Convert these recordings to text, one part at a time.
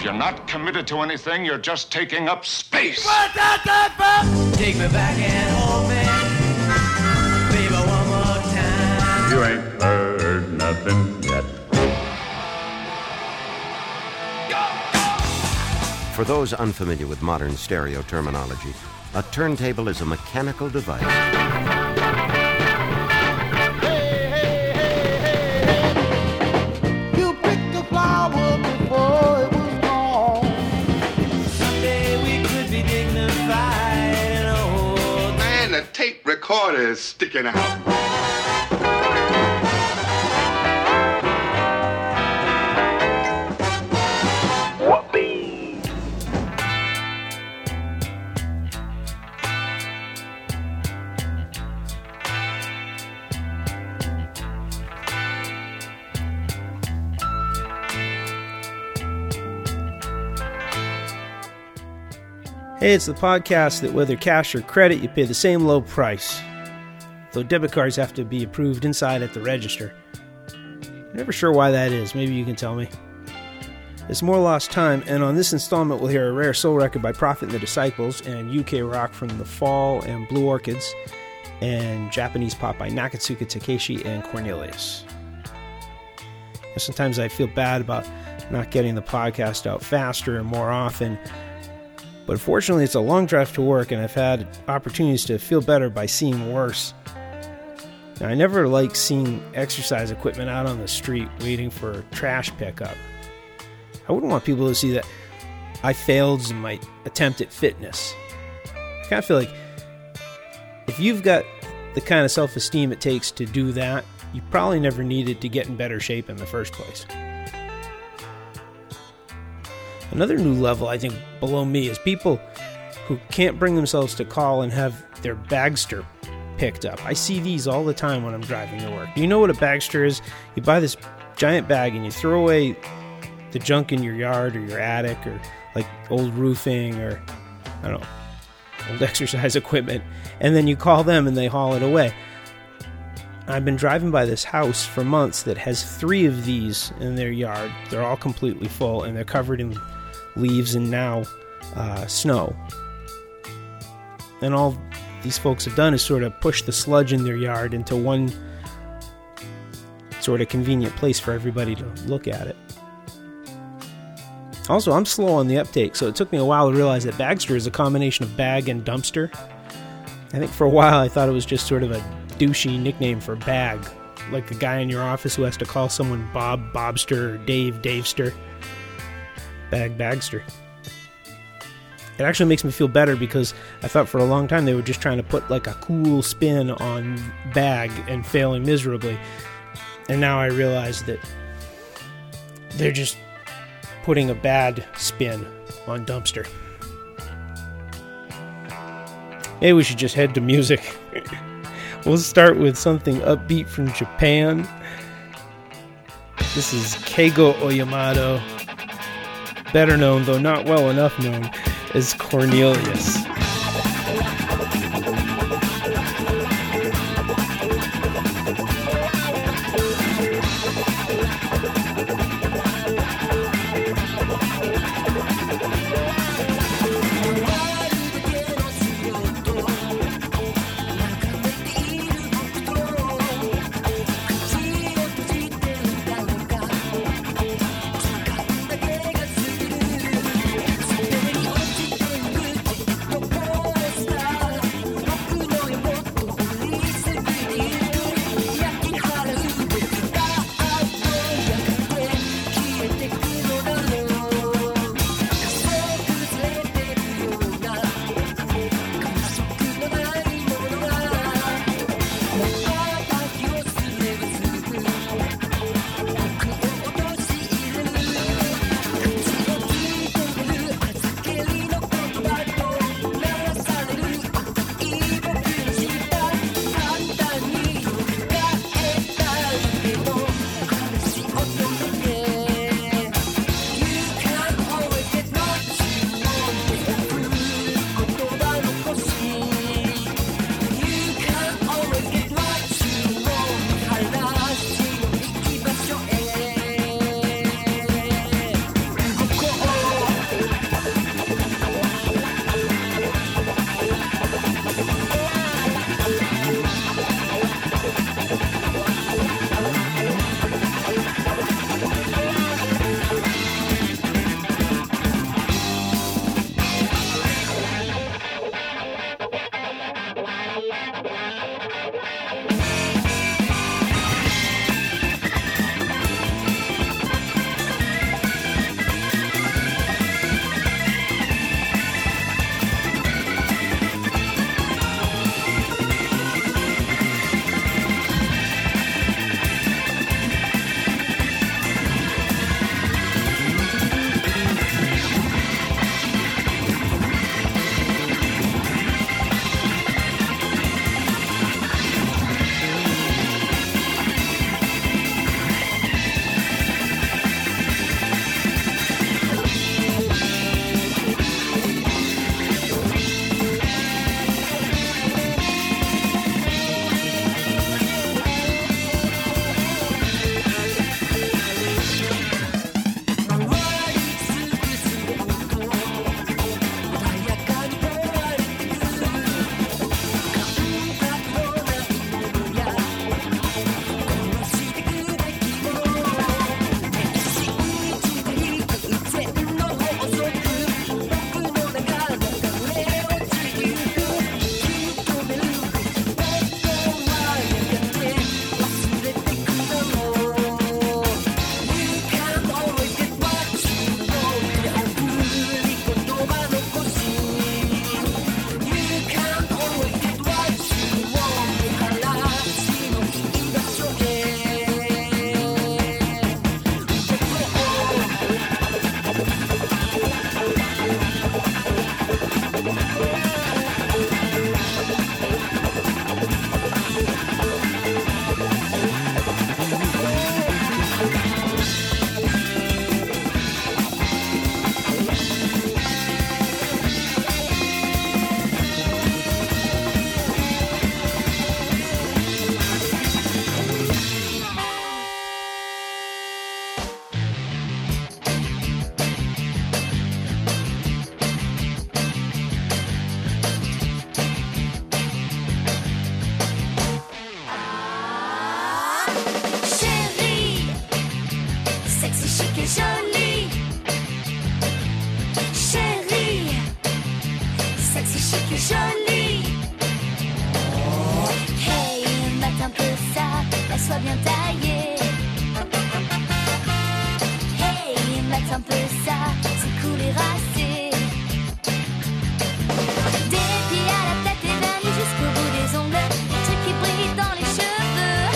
If you're not committed to anything, you're just taking up space. What's that for? Take me back and hold me, baby, one more time. You ain't heard nothing yet. For those unfamiliar with modern stereo terminology, a turntable is a mechanical device. Recorder is sticking out. Whoopee! Hey, it's the podcast that whether cash or credit, you pay the same low price. Though debit cards have to be approved inside at the register. I'm never sure why that is. Maybe you can tell me. It's more lost time, and on this installment we'll hear a rare soul record by Prophet and the Disciples, and UK rock from The Fall and Blue Orchids, and Japanese pop by Nakatsuka Takeshi and Cornelius. Sometimes I feel bad about not getting the podcast out faster and more often, but fortunately it's a long drive to work, and I've had opportunities to feel better by seeing worse. Now, I never like seeing exercise equipment out on the street waiting for trash pickup. I wouldn't want people to see that I failed in my attempt at fitness. I kind of feel like if you've got the kind of self-esteem it takes to do that, you probably never needed to get in better shape in the first place. Another new level, I think, below me is people who can't bring themselves to call and have their Bagster picked up. I see these all the time when I'm driving to work. Do you know what a Bagster is? You buy this giant bag and you throw away the junk in your yard or your attic or like old roofing or, I don't know, old exercise equipment, and then you call them and they haul it away. I've been driving by this house for months that has three of these in their yard. They're all completely full and they're covered in leaves and now snow. And all these folks have done is sort of push the sludge in their yard into one sort of convenient place for everybody to look at it. Also, I'm slow on the uptake, so it took me a while to realize that Bagster is a combination of bag and dumpster. I think for a while I thought it was just sort of a douchey nickname for bag, like the guy in your office who has to call someone Bob Bobster or Dave Davester. Bagster. It actually makes me feel better because I thought for a long time they were just trying to put like a cool spin on bag and failing miserably. And now I realize that they're just putting a bad spin on dumpster. Maybe we should just head to music. We'll start with something upbeat from Japan. This is Keigo Oyamada, better known, though not well enough known, is Cornelius. c'est un peu ça, c'est cool et rassé. Des pieds à la tête et d'aller jusqu'au bout des ongles, des trucs qui brillent dans les cheveux,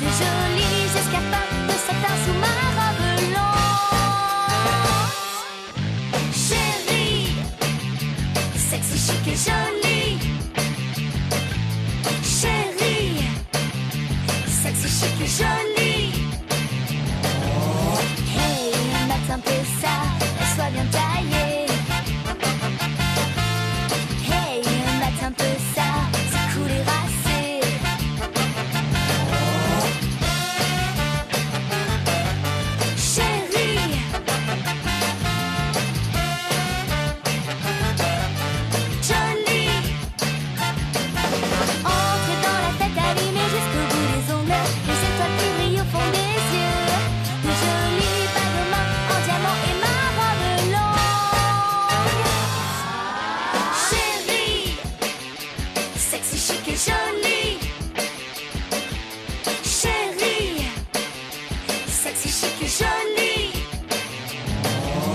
des jolis escarpins de satin sous ma robe longue. Chérie, sexy, chic et jolie. Chérie, sexy, chic et jolie. Hey, mate un peu ça, sois bien taillée. Hey, mate un peu ça, c'est cool et rassé. Chérie, jolie. Entre dans la fête allumée jusqu'au bout des ongles, les étoiles qui brillent au fond des yeux, le joli pas de main en diamant et ma robe longue. Chérie, sexy, chic et jolie. Chérie, sexy, chic et jolie. Chérie, jolie. Chérie, jolie. Des pieds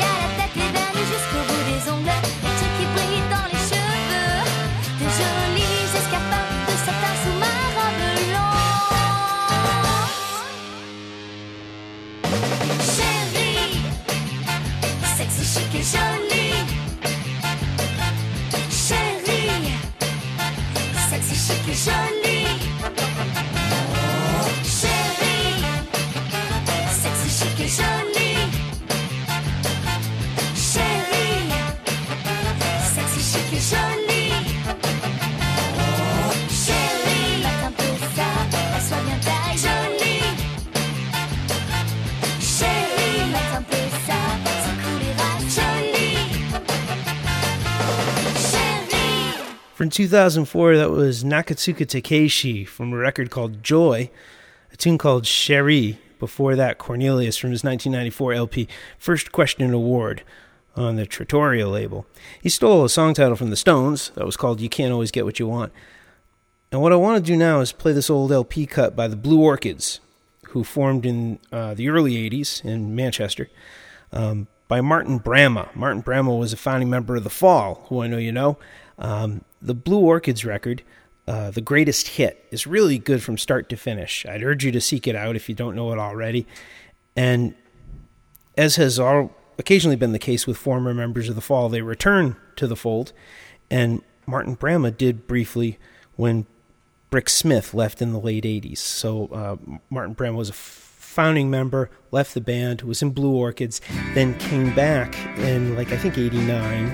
à la tête et d'aller jusqu'au bout des ongles, des trucs qui brillent dans les cheveux, des jolis escarpins de satin sous ma robe longue. Chérie, sexy, chic et jolie. Chérie, sexy, chic et jolie. Chérie, sexy, chic et jolie. Chérie, sexy, chic et jolie. Chérie, mate un peu ça, sois bien taillée. Jolie, chérie, mate un peu ça, c'est cool et rassé. Jolie, chérie. From 2004, that was Nakatsuka Takeshi from a record called Joy, a tune called Cherie. Before that, Cornelius from his 1994 LP, First Question Award, on the Trattoria label. He stole a song title from the Stones that was called You Can't Always Get What You Want. And what I want to do now is play this old LP cut by the Blue Orchids, who formed in the early 80s in Manchester, by Martin Bramah. Martin Bramah was a founding member of The Fall, who I know you know. The Blue Orchids record, The Greatest Hit, is really good from start to finish. I'd urge you to seek it out if you don't know it already. And as has occasionally been the case with former members of The Fall, they return to the fold. And Martin Bramah did briefly when Brick Smith left in the late 80s. So Martin Bramah was a founding member, left the band, was in Blue Orchids, then came back in, like, I think, 89.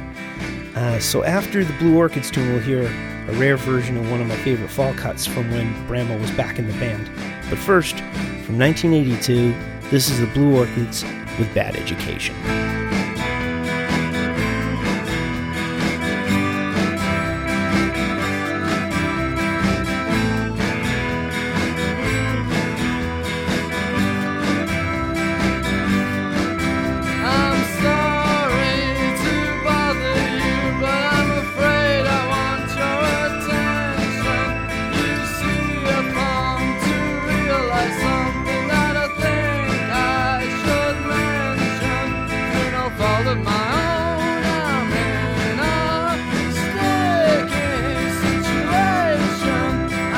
So after the Blue Orchids tune, we'll hear a rare version of one of my favorite Fall cuts from when Bramah was back in the band. But first, from 1982, this is the Blue Orchids with Bad Education. I'm sorry to bother you, but I'm afraid I want your attention. You see, I've come to realize something that I think I should mention. Through no fault of my own, I'm in a sticky situation.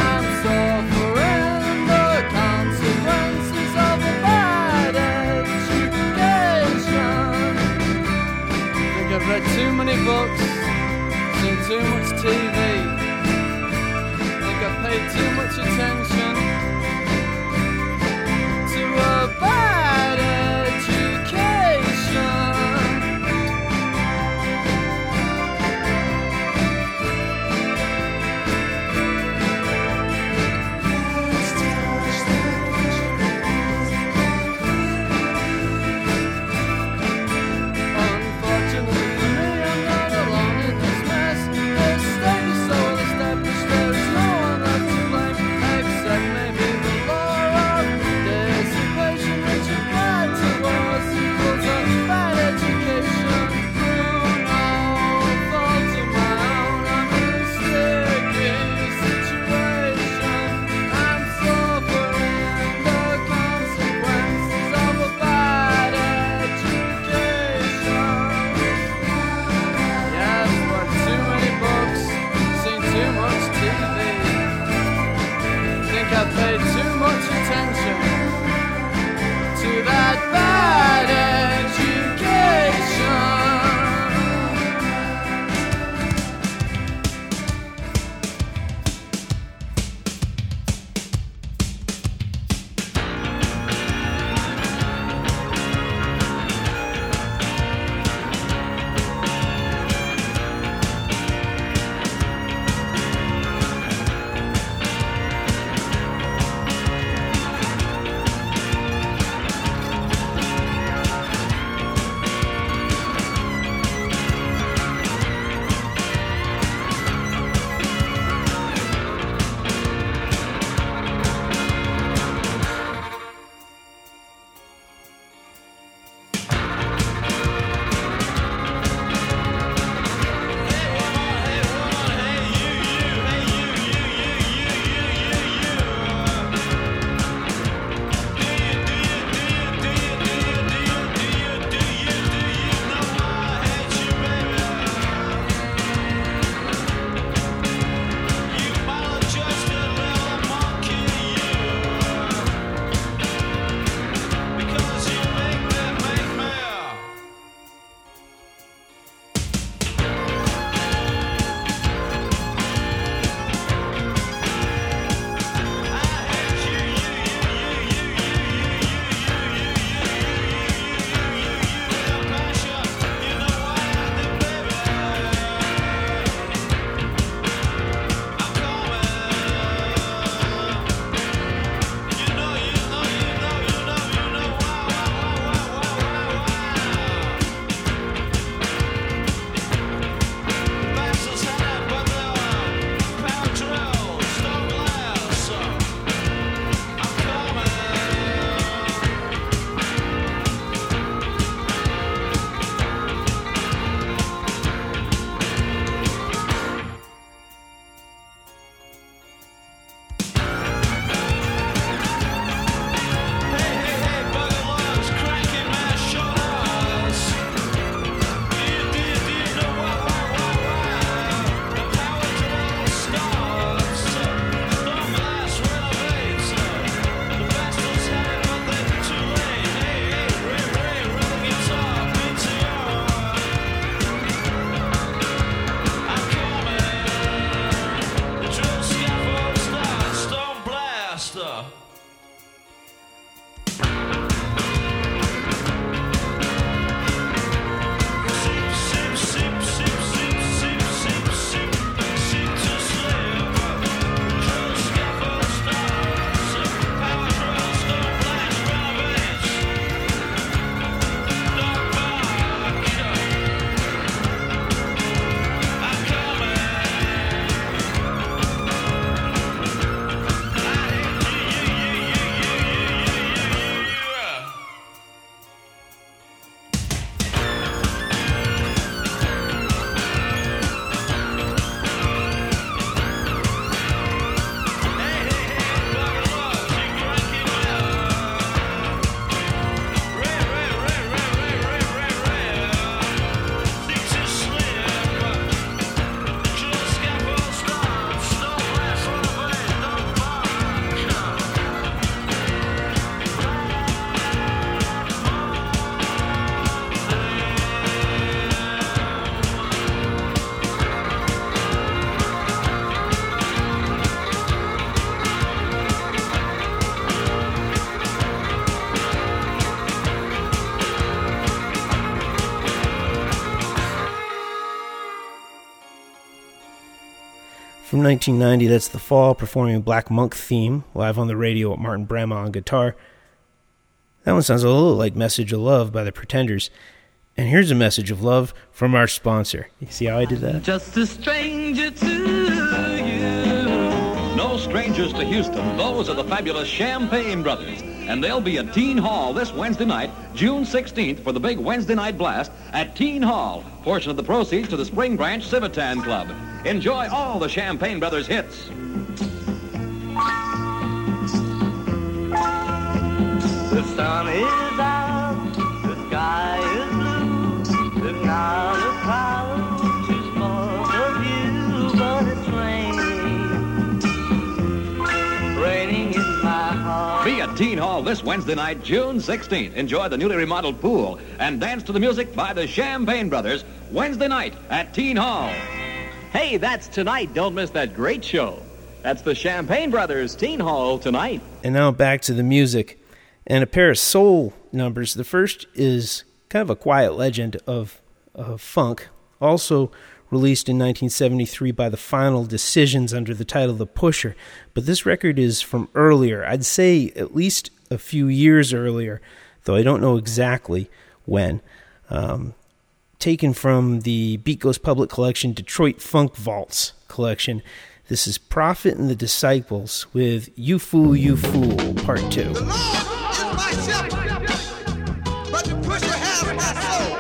I'm suffering the consequences of a bad education. I think I've read too many books, seen too much TV. I think I've paid too much attention to a bad education. Unfortunately for me, I'm not alone in this mess. This thing's From 1990, that's The Fall, performing Black Monk Theme, live on the radio with Martin Bramah on guitar. That one sounds a little like Message of Love by The Pretenders. And here's a message of love from our sponsor. You see how I did that? Just a stranger to you. No strangers to Houston. Those are the fabulous Champagne Brothers. And they'll be at Teen Hall this Wednesday night, June 16th, for the big Wednesday night blast at Teen Hall. Portion of the proceeds to the Spring Branch Civitan Club. Enjoy all the Champagne Brothers hits. The sun is out, the sky is blue, there's not a cloud too small for you, but it's raining, raining in my heart. Be at Teen Hall this Wednesday night, June 16th. Enjoy the newly remodeled pool and dance to the music by the Champagne Brothers Wednesday night at Teen Hall. Hey, that's tonight. Don't miss that great show. That's the Champagne Brothers Teen Hall tonight. And now back to the music. And a pair of soul numbers. The first is kind of a quiet legend of funk, also released in 1973 by the Final Decisions under the title The Pusher. But this record is from earlier. I'd say at least a few years earlier, though I don't know exactly when. Taken from the Beat Goes Public Collection, Detroit Funk Vaults Collection. This is Prophet and the Disciples with You Fool, You Fool, Part 2. My shepherd, but the pusher has my soul.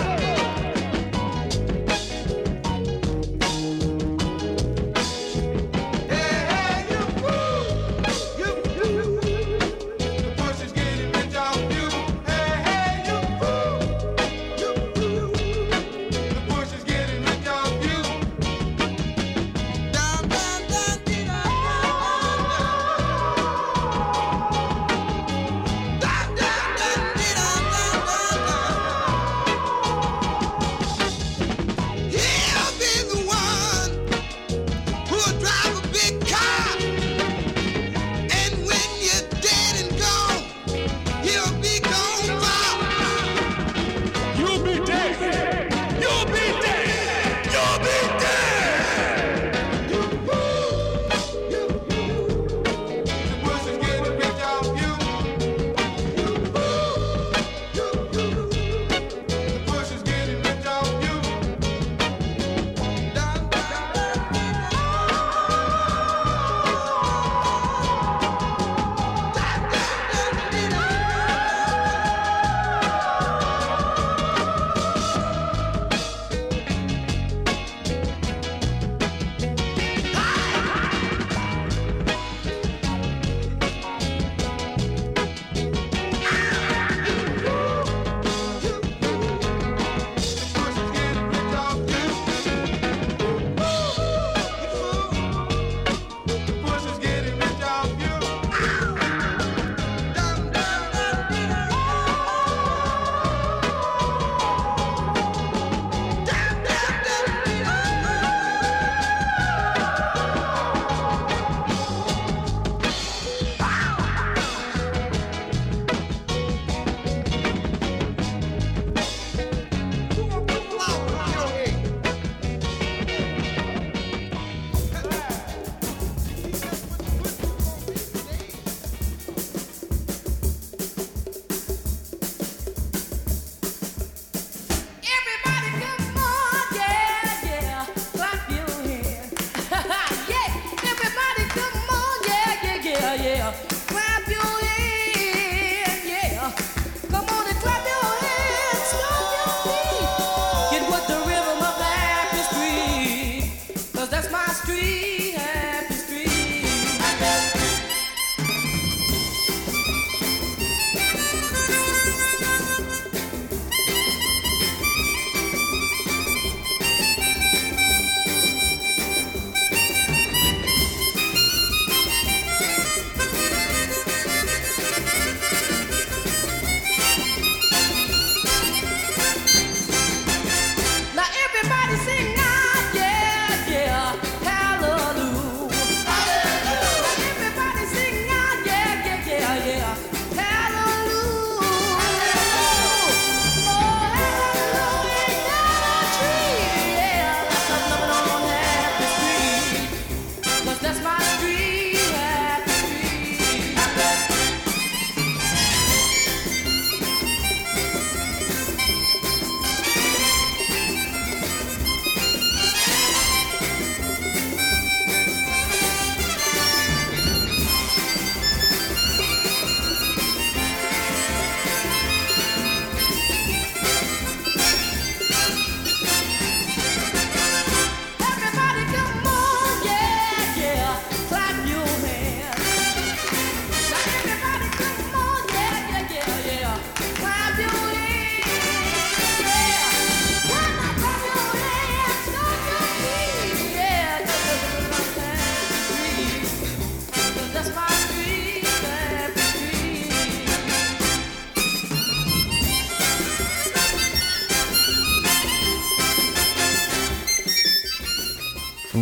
Hey, you fool, you fool. The pusher's getting rich off you. Hey, you fool, you fool. The pusher's getting rich off you. Down, down, down, down, down, down.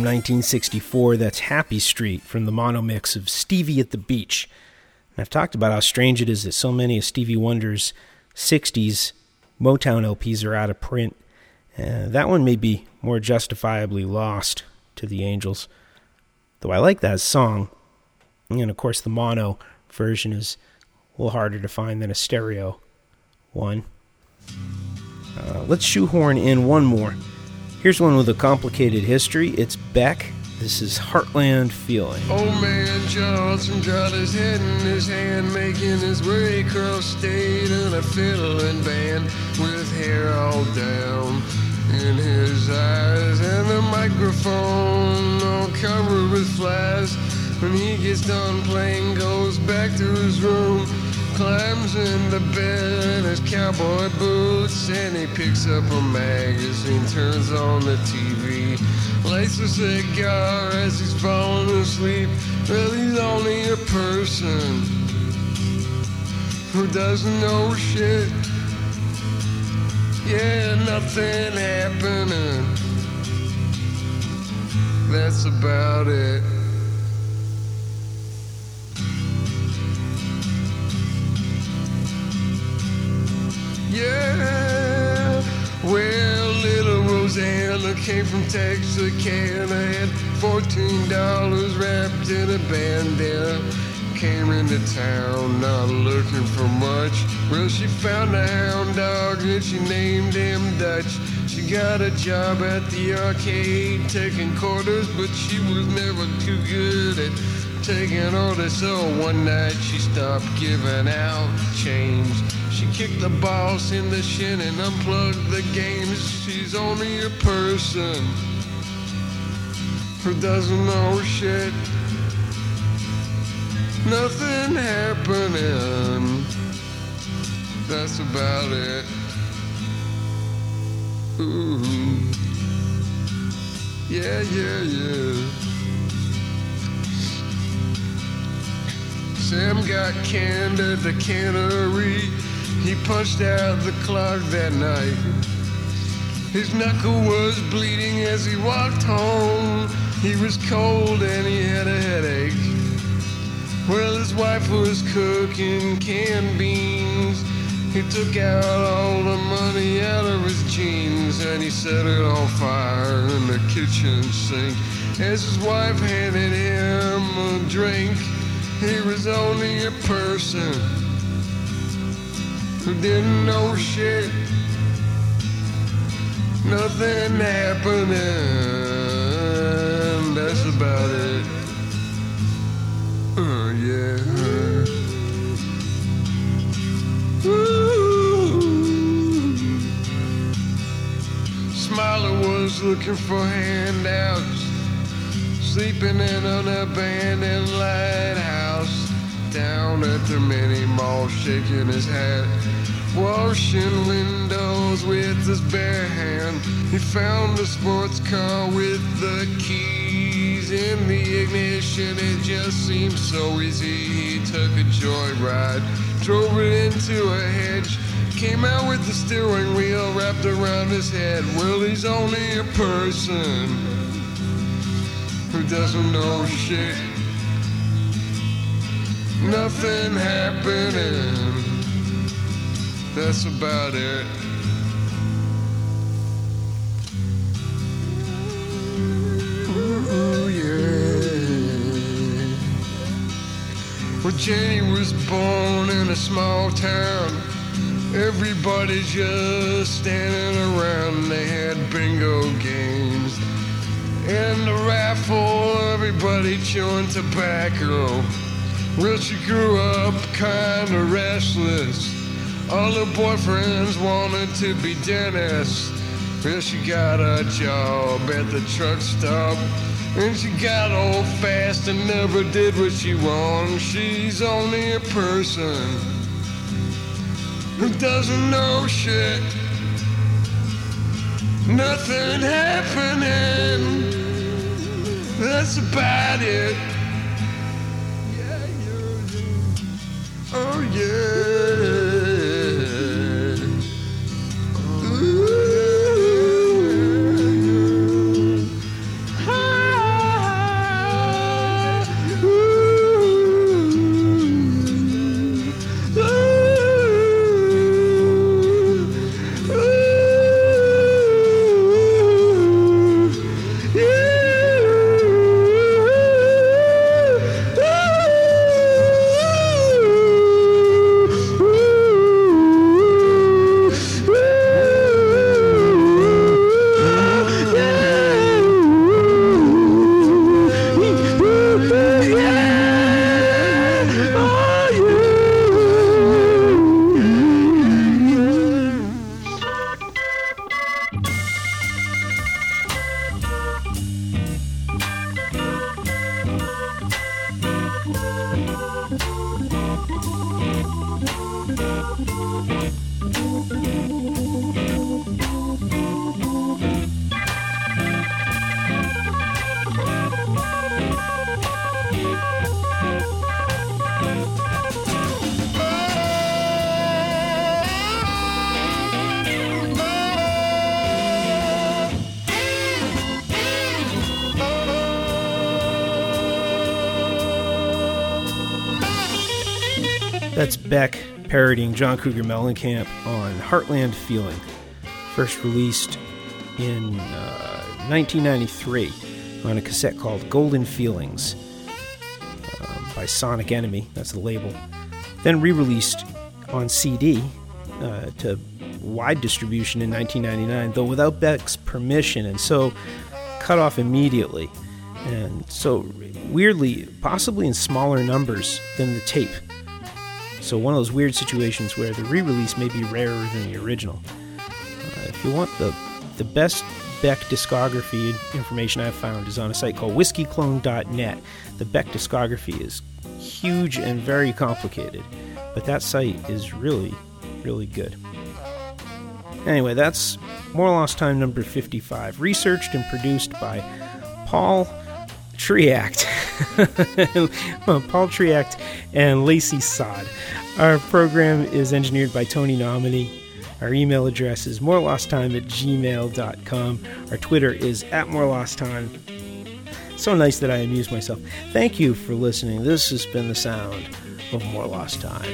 1964, that's Happy Street from the mono mix of Stevie at the Beach. And I've talked about how strange it is that so many of Stevie Wonder's 60s Motown LPs are out of print. That one may be more justifiably lost to the Angels, though I like that song. And of course the mono version is a little harder to find than a stereo one. Let's shoehorn in one more. Here's one with a complicated history. It's Beck. This is Heartland Feeling. Old man Johnson got his head in his hand, making his way across state in a fiddling band, with hair all down in his eyes and a microphone all covered with flies. When he gets done playing, goes back to his room, climbs in the bed in his cowboy boots, and he picks up a magazine, turns on the TV, lights a cigar as he's falling asleep. Well, he's only a person who doesn't know shit. Yeah, nothing happening. That's about it. Yeah, well, little Rosanna came from Texarkana, had $14 wrapped in a bandana, came into town not looking for much. Well, she found a hound dog and she named him Dutch. She got a job at the arcade taking quarters, but she was never too good at taking orders, so one night she stopped giving out change. She kicked the boss in the shin and unplugged the games. She's only a person who doesn't know shit. Nothing happening. That's about it. Ooh. Yeah, yeah, yeah. Sam got canned at the cannery. He punched out the clock that night. His knuckle was bleeding as he walked home. He was cold and he had a headache. Well, his wife was cooking canned beans. He took out all the money out of his jeans and he set it on fire in the kitchen sink. As his wife handed him a drink, he was only a person who didn't know shit. Nothing happening. That's about it. Oh, yeah. Ooh. Smiler was looking for handouts, sleeping in an abandoned lighthouse, down at the mini mall, shaking his hat, washing windows with his bare hand. He found a sports car with the keys in the ignition. It just seemed so easy. He took a joyride, drove it into a hedge, came out with the steering wheel wrapped around his head. Well, he's only a person who doesn't know shit. Nothing happening. That's about it. Ooh, yeah. Well, Jenny was born in a small town. Everybody just standing around. They had bingo games and the raffle, everybody chewing tobacco. Well, she grew up kind of restless. All her boyfriends wanted to be dentists. Well, she got a job at the truck stop, and she got old fast and never did what she wanted. She's only a person who doesn't know shit. Nothing happening. That's about it. Yeah, yeah, yeah. Oh yeah. Ooh. Ooh. That's Beck parodying John Cougar Mellencamp on Heartland Feeling, first released in 1993 on a cassette called Golden Feelings by Sonic Enemy, that's the label, then re-released on CD to wide distribution in 1999, though without Beck's permission, and so cut off immediately, and so weirdly, possibly in smaller numbers than the tape. So one of those weird situations where the re-release may be rarer than the original. If you want the best Beck discography information I've found is on a site called whiskeyclone.net. The Beck discography is huge and very complicated, but that site is really, really good. Anyway, that's More Lost Time number 55, researched and produced by Paul Triacht. Paul Triacht and Lacey Sod. Our program is engineered by Tony Nominee. Our email address is morelosttime@gmail.com. Our Twitter is @morelosttime. So nice that I amuse myself. Thank you for listening. This has been the sound of More Lost Time.